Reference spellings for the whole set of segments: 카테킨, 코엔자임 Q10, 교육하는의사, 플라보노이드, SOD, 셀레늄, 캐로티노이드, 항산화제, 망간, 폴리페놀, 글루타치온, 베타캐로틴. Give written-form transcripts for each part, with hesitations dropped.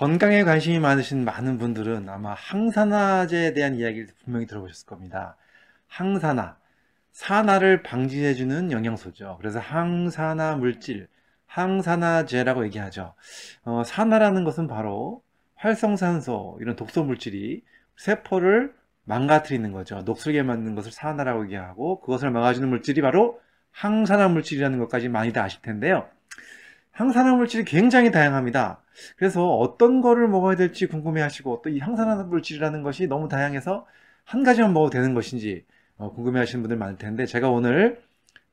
건강에 관심이 많으신 많은 분들은 아마 항산화제에 대한 이야기를 분명히 들어보셨을 겁니다. 항산화, 산화를 방지해주는 영양소죠. 그래서 항산화 물질, 항산화제라고 얘기하죠. 산화라는 것은 바로 활성산소, 이런 독소 물질이 세포를 망가뜨리는 거죠. 녹슬게 만드는 것을 산화라고 얘기하고, 그것을 막아주는 물질이 바로 항산화 물질이라는 것까지 많이 다 아실 텐데요. 항산화 물질이 굉장히 다양합니다. 그래서 어떤 거를 먹어야 될지 궁금해 하시고, 또 이 항산화 물질이라는 것이 너무 다양해서 한 가지만 먹어도 되는 것인지 궁금해 하시는 분들 많을 텐데, 제가 오늘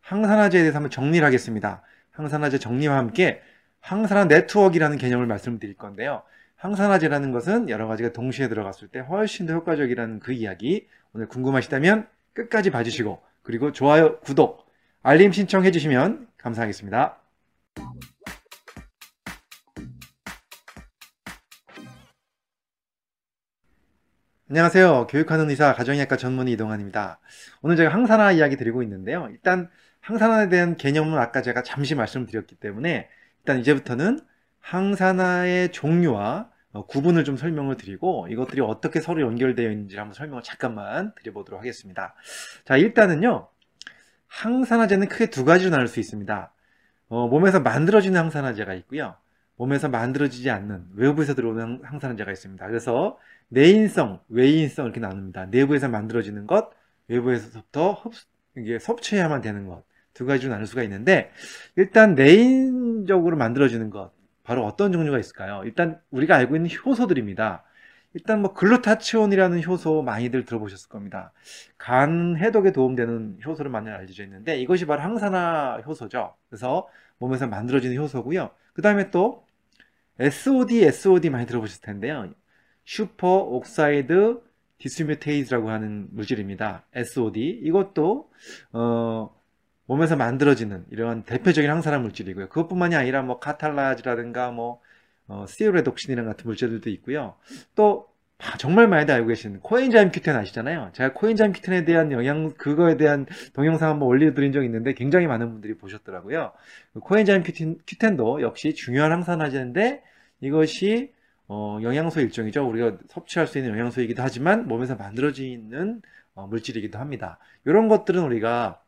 항산화제에 대해서 한번 정리를 하겠습니다. 항산화제 정리와 함께 항산화 네트워크라는 개념을 말씀드릴 건데요. 항산화제라는 것은 여러 가지가 동시에 들어갔을 때 훨씬 더 효과적이라는 그 이야기, 오늘 궁금하시다면 끝까지 봐주시고, 그리고 좋아요, 구독, 알림 신청해 주시면 감사하겠습니다. 안녕하세요. 교육하는 의사, 가정의학과 전문의 이동환입니다. 오늘 제가 항산화 이야기 드리고 있는데요. 일단 항산화에 대한 개념은 아까 제가 잠시 말씀드렸기 때문에 일단 이제부터는 항산화의 종류와 구분을 좀 설명을 드리고, 이것들이 어떻게 서로 연결되어 있는지 한번 설명을 잠깐만 드려보도록 하겠습니다. 자, 일단은요, 항산화제는 크게 두 가지로 나눌 수 있습니다. 몸에서 만들어지는 항산화제가 있고요, 몸에서 만들어지지 않는 외부에서 들어오는 항산화제가 있습니다. 그래서 내인성, 외인성 이렇게 나눕니다. 내부에서 만들어지는 것, 외부에서부터 섭취해야만 되는 것, 두 가지로 나눌 수가 있는데, 일단 내인적으로 만들어지는 것, 바로 어떤 종류가 있을까요? 일단 우리가 알고 있는 효소들입니다. 일단 글루타치온이라는 효소 많이들 들어보셨을 겁니다. 간 해독에 도움되는 효소를 많이 알려져 있는데, 이것이 바로 항산화 효소죠. 그래서 몸에서 만들어지는 효소고요. 그 다음에 또 SOD 많이 들어보셨을 텐데요. 슈퍼 옥사이드 디스뮤테이즈라고 하는 물질입니다. SOD, 이것도 몸에서 만들어지는 이러한 대표적인 항산화 물질이고요. 그것뿐만이 아니라 카탈라즈라든가 스티로레독신이랑 같은 물질들도 있고요. 또 정말 많이들 알고 계시는 코엔자임 큐텐 아시잖아요. 제가 코엔자임 큐텐에 대한 그거에 대한 동영상 한번 올려드린 적이 있는데 굉장히 많은 분들이 보셨더라고요. 코엔자임 큐텐도 역시 중요한 항산화제인데, 이것이 영양소 일종이죠. 우리가 섭취할 수 있는 영양소이기도 하지만 몸에서 만들어지는 물질이기도 합니다. 이런 것들은 우리가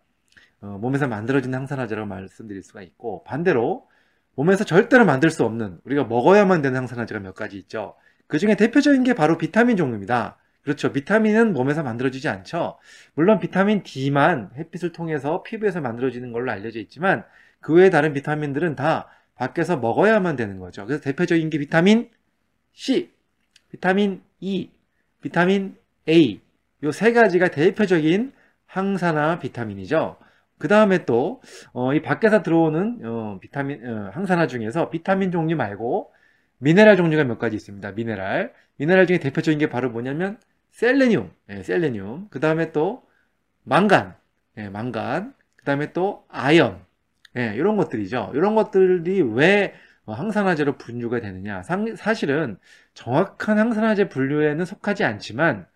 몸에서 만들어지는 항산화제라고 말씀드릴 수가 있고, 반대로 몸에서 절대로 만들 수 없는, 우리가 먹어야만 되는 항산화제가 몇 가지 있죠. 그 중에 대표적인 게 바로 비타민 종류입니다. 그렇죠. 비타민은 몸에서 만들어지지 않죠. 물론 비타민 D만 햇빛을 통해서 피부에서 만들어지는 걸로 알려져 있지만, 그 외에 다른 비타민들은 다 밖에서 먹어야만 되는 거죠. 그래서 대표적인 게 비타민 C, 비타민 E, 비타민 A, 요 세 가지가 대표적인 항산화 비타민이죠. 그 다음에 또 이 밖에서 들어오는 항산화 중에서 비타민 종류 말고 미네랄 종류가 몇 가지 있습니다. 미네랄 중에 대표적인 게 바로 뭐냐면 셀레늄, 셀레늄. 그 다음에 또 망간, 망간. 그 다음에 또 아연, 이런 것들이죠. 이런 것들이 왜 항산화제로 분류가 되느냐, 사실은 정확한 항산화제 분류에는 속하지 않지만,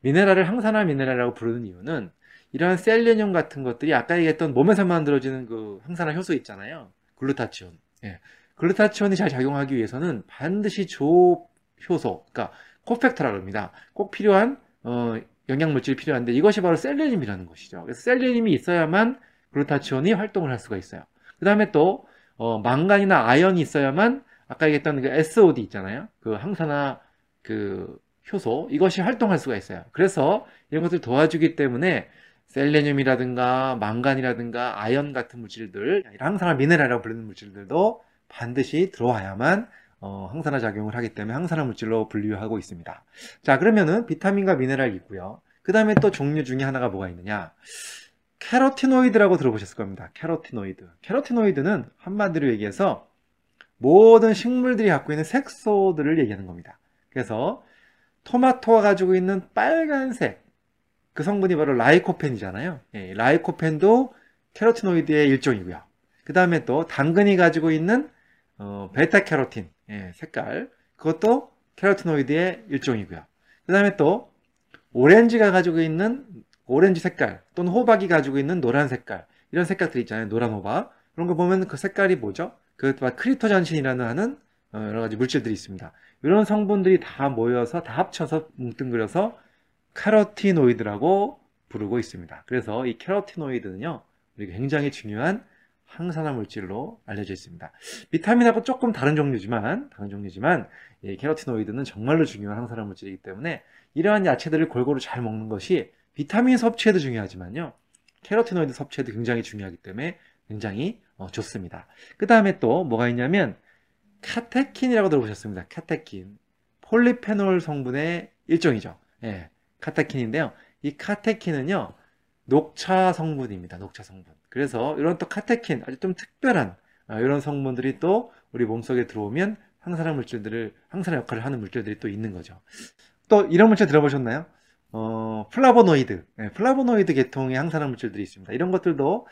미네랄을 항산화 미네랄이라고 부르는 이유는 이러한 셀레늄 같은 것들이 아까 얘기했던 몸에서 만들어지는 그 항산화 효소 있잖아요. 글루타치온. 글루타치온이 잘 작용하기 위해서는 반드시 조효소, 그러니까 코팩터라고 합니다. 꼭 필요한 영양물질이 필요한데, 이것이 바로 셀레늄이라는 것이죠. 그래서 셀레늄이 있어야만 글루타치온이 활동을 할 수가 있어요. 그 다음에 또 망간이나 아연이 있어야만 아까 얘기했던 그 SOD 있잖아요. 그 항산화 그 효소, 이것이 활동할 수가 있어요. 그래서 이런 것을 도와주기 때문에 셀레늄이라든가 망간이라든가 아연 같은 물질들, 항산화 미네랄이라고 불리는 물질들도 반드시 들어와야만 항산화 작용을 하기 때문에 항산화 물질로 분류하고 있습니다. 자, 그러면은 비타민과 미네랄이 있고요. 그 다음에 또 종류 중에 하나가 뭐가 있느냐, 캐로티노이드라고 들어보셨을 겁니다. 캐로티노이드. 캐로티노이드는 한마디로 얘기해서 모든 식물들이 갖고 있는 색소들을 얘기하는 겁니다. 그래서 토마토가 가지고 있는 빨간색, 그 성분이 바로 라이코펜이잖아요. 라이코펜도 캐로티노이드의 일종이고요. 그 다음에 또 당근이 가지고 있는 베타캐로틴, 색깔, 그것도 캐로티노이드의 일종이고요. 그 다음에 또 오렌지가 가지고 있는 오렌지 색깔, 또는 호박이 가지고 있는 노란 색깔, 이런 색깔들이 있잖아요. 노란 호박, 그런 거 보면 그 색깔이 뭐죠? 그 크리토잔신이라는 여러가지 물질들이 있습니다. 이런 성분들이 다 모여서 다 합쳐서 뭉뚱그려서 캐로티노이드라고 부르고 있습니다. 그래서 이 캐로티노이드는요 굉장히 중요한 항산화 물질로 알려져 있습니다. 비타민하고 조금 다른 종류지만 이 캐로티노이드는 정말로 중요한 항산화 물질이기 때문에 이러한 야채들을 골고루 잘 먹는 것이 비타민 섭취에도 중요하지만요 캐로티노이드 섭취에도 굉장히 중요하기 때문에 굉장히 좋습니다. 그 다음에 또 뭐가 있냐면 카테킨이라고 들어보셨습니다. 카테킨, 폴리페놀 성분의 일종이죠. 예, 카테킨인데요. 이 카테킨은요 녹차 성분입니다. 녹차 성분. 그래서 이런 또 카테킨, 아주 좀 특별한 이런 성분들이 또 우리 몸속에 들어오면 항산화 물질들을, 항산화 역할을 하는 물질들이 또 있는 거죠. 또 이런 물질 들어보셨나요? 플라보노이드, 네, 플라보노이드 계통의 항산화 물질들이 있습니다. 이런 것들도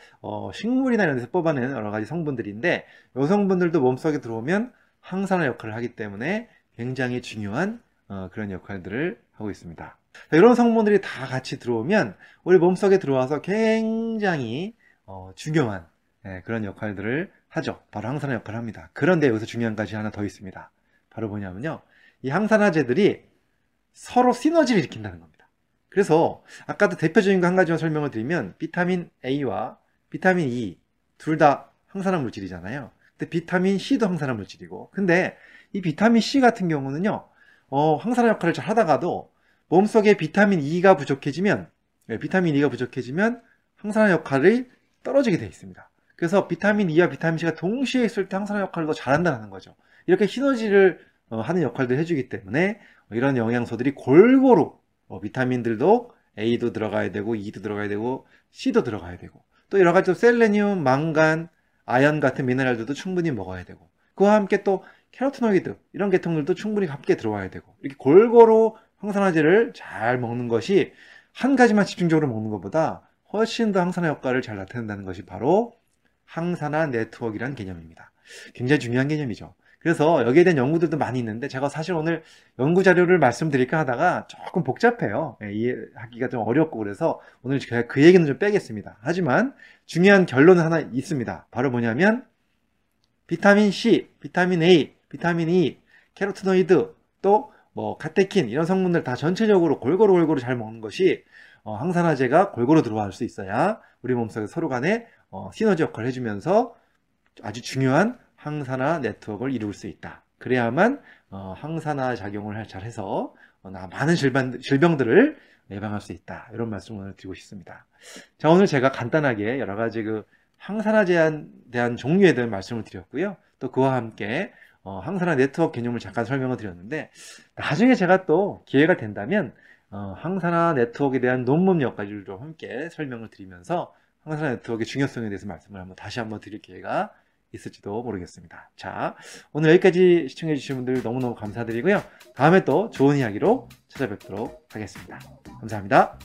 식물이나 이런 데서 뽑아낸 여러 가지 성분들인데 이 성분들도 몸속에 들어오면 항산화 역할을 하기 때문에 굉장히 중요한 그런 역할들을 하고 있습니다. 자, 이런 성분들이 다 같이 들어오면 우리 몸속에 들어와서 굉장히 중요한 그런 역할들을 하죠. 바로 항산화 역할을 합니다. 그런데 여기서 중요한 것이 하나 더 있습니다. 바로 뭐냐면요, 이 항산화제들이 서로 시너지를 일으킨다는 겁니다. 그래서 아까도 대표적인 거 한 가지만 설명을 드리면 비타민 A와 비타민 E 둘 다 항산화 물질이잖아요. 근데 비타민 C도 항산화 물질이고, 근데 이 비타민 C 같은 경우는요 항산화 역할을 잘 하다가도 몸속에 비타민 E가 부족해지면 항산화 역할이 떨어지게 되어 있습니다. 그래서 비타민 E와 비타민 C가 동시에 있을 때 항산화 역할을 더 잘한다는 거죠. 이렇게 시너지를 하는 역할도 해주기 때문에 이런 영양소들이 골고루 비타민들도 A도 들어가야 되고 E도 들어가야 되고 C도 들어가야 되고 또 여러가지 또 셀레늄, 망간, 아연 같은 미네랄들도 충분히 먹어야 되고 그와 함께 또 캐로티노이드 이런 계통들도 충분히 함께 들어와야 되고 이렇게 골고루 항산화제를 잘 먹는 것이 한 가지만 집중적으로 먹는 것보다 훨씬 더 항산화 효과를 잘 나타낸다는 것이 바로 항산화 네트워크이란 개념입니다. 굉장히 중요한 개념이죠. 그래서 여기에 대한 연구들도 많이 있는데 제가 사실 오늘 연구 자료를 말씀드릴까 하다가 조금 복잡해요. 이해하기가 좀 어렵고 그래서 오늘 제가 그 얘기는 좀 빼겠습니다. 하지만 중요한 결론은 하나 있습니다. 바로 뭐냐면 비타민 C, 비타민 A, 비타민 E, 캐로티노이드, 또 뭐 카테킨 이런 성분들 다 전체적으로 골고루 잘 먹는 것이 항산화제가 골고루 들어갈 수 있어야 우리 몸속에 서로 간에 시너지 역할을 해주면서 아주 중요한 항산화 네트워크를 이룰 수 있다. 그래야만 항산화 작용을 잘해서 많은 질병들을 예방할 수 있다. 이런 말씀을 드리고 싶습니다. 자, 오늘 제가 간단하게 여러 가지 그 항산화제에 대한 종류에 대한 말씀을 드렸고요. 또 그와 함께 항산화 네트워크 개념을 잠깐 설명을 드렸는데 나중에 제가 또 기회가 된다면 항산화 네트워크에 대한 논문 몇 가지를 좀 함께 설명을 드리면서 항산화 네트워크의 중요성에 대해서 말씀을 다시 한번 드릴 기회가 있을지도 모르겠습니다. 자, 오늘 여기까지 시청해주신 분들 너무너무 감사드리고요. 다음에 또 좋은 이야기로 찾아뵙도록 하겠습니다. 감사합니다.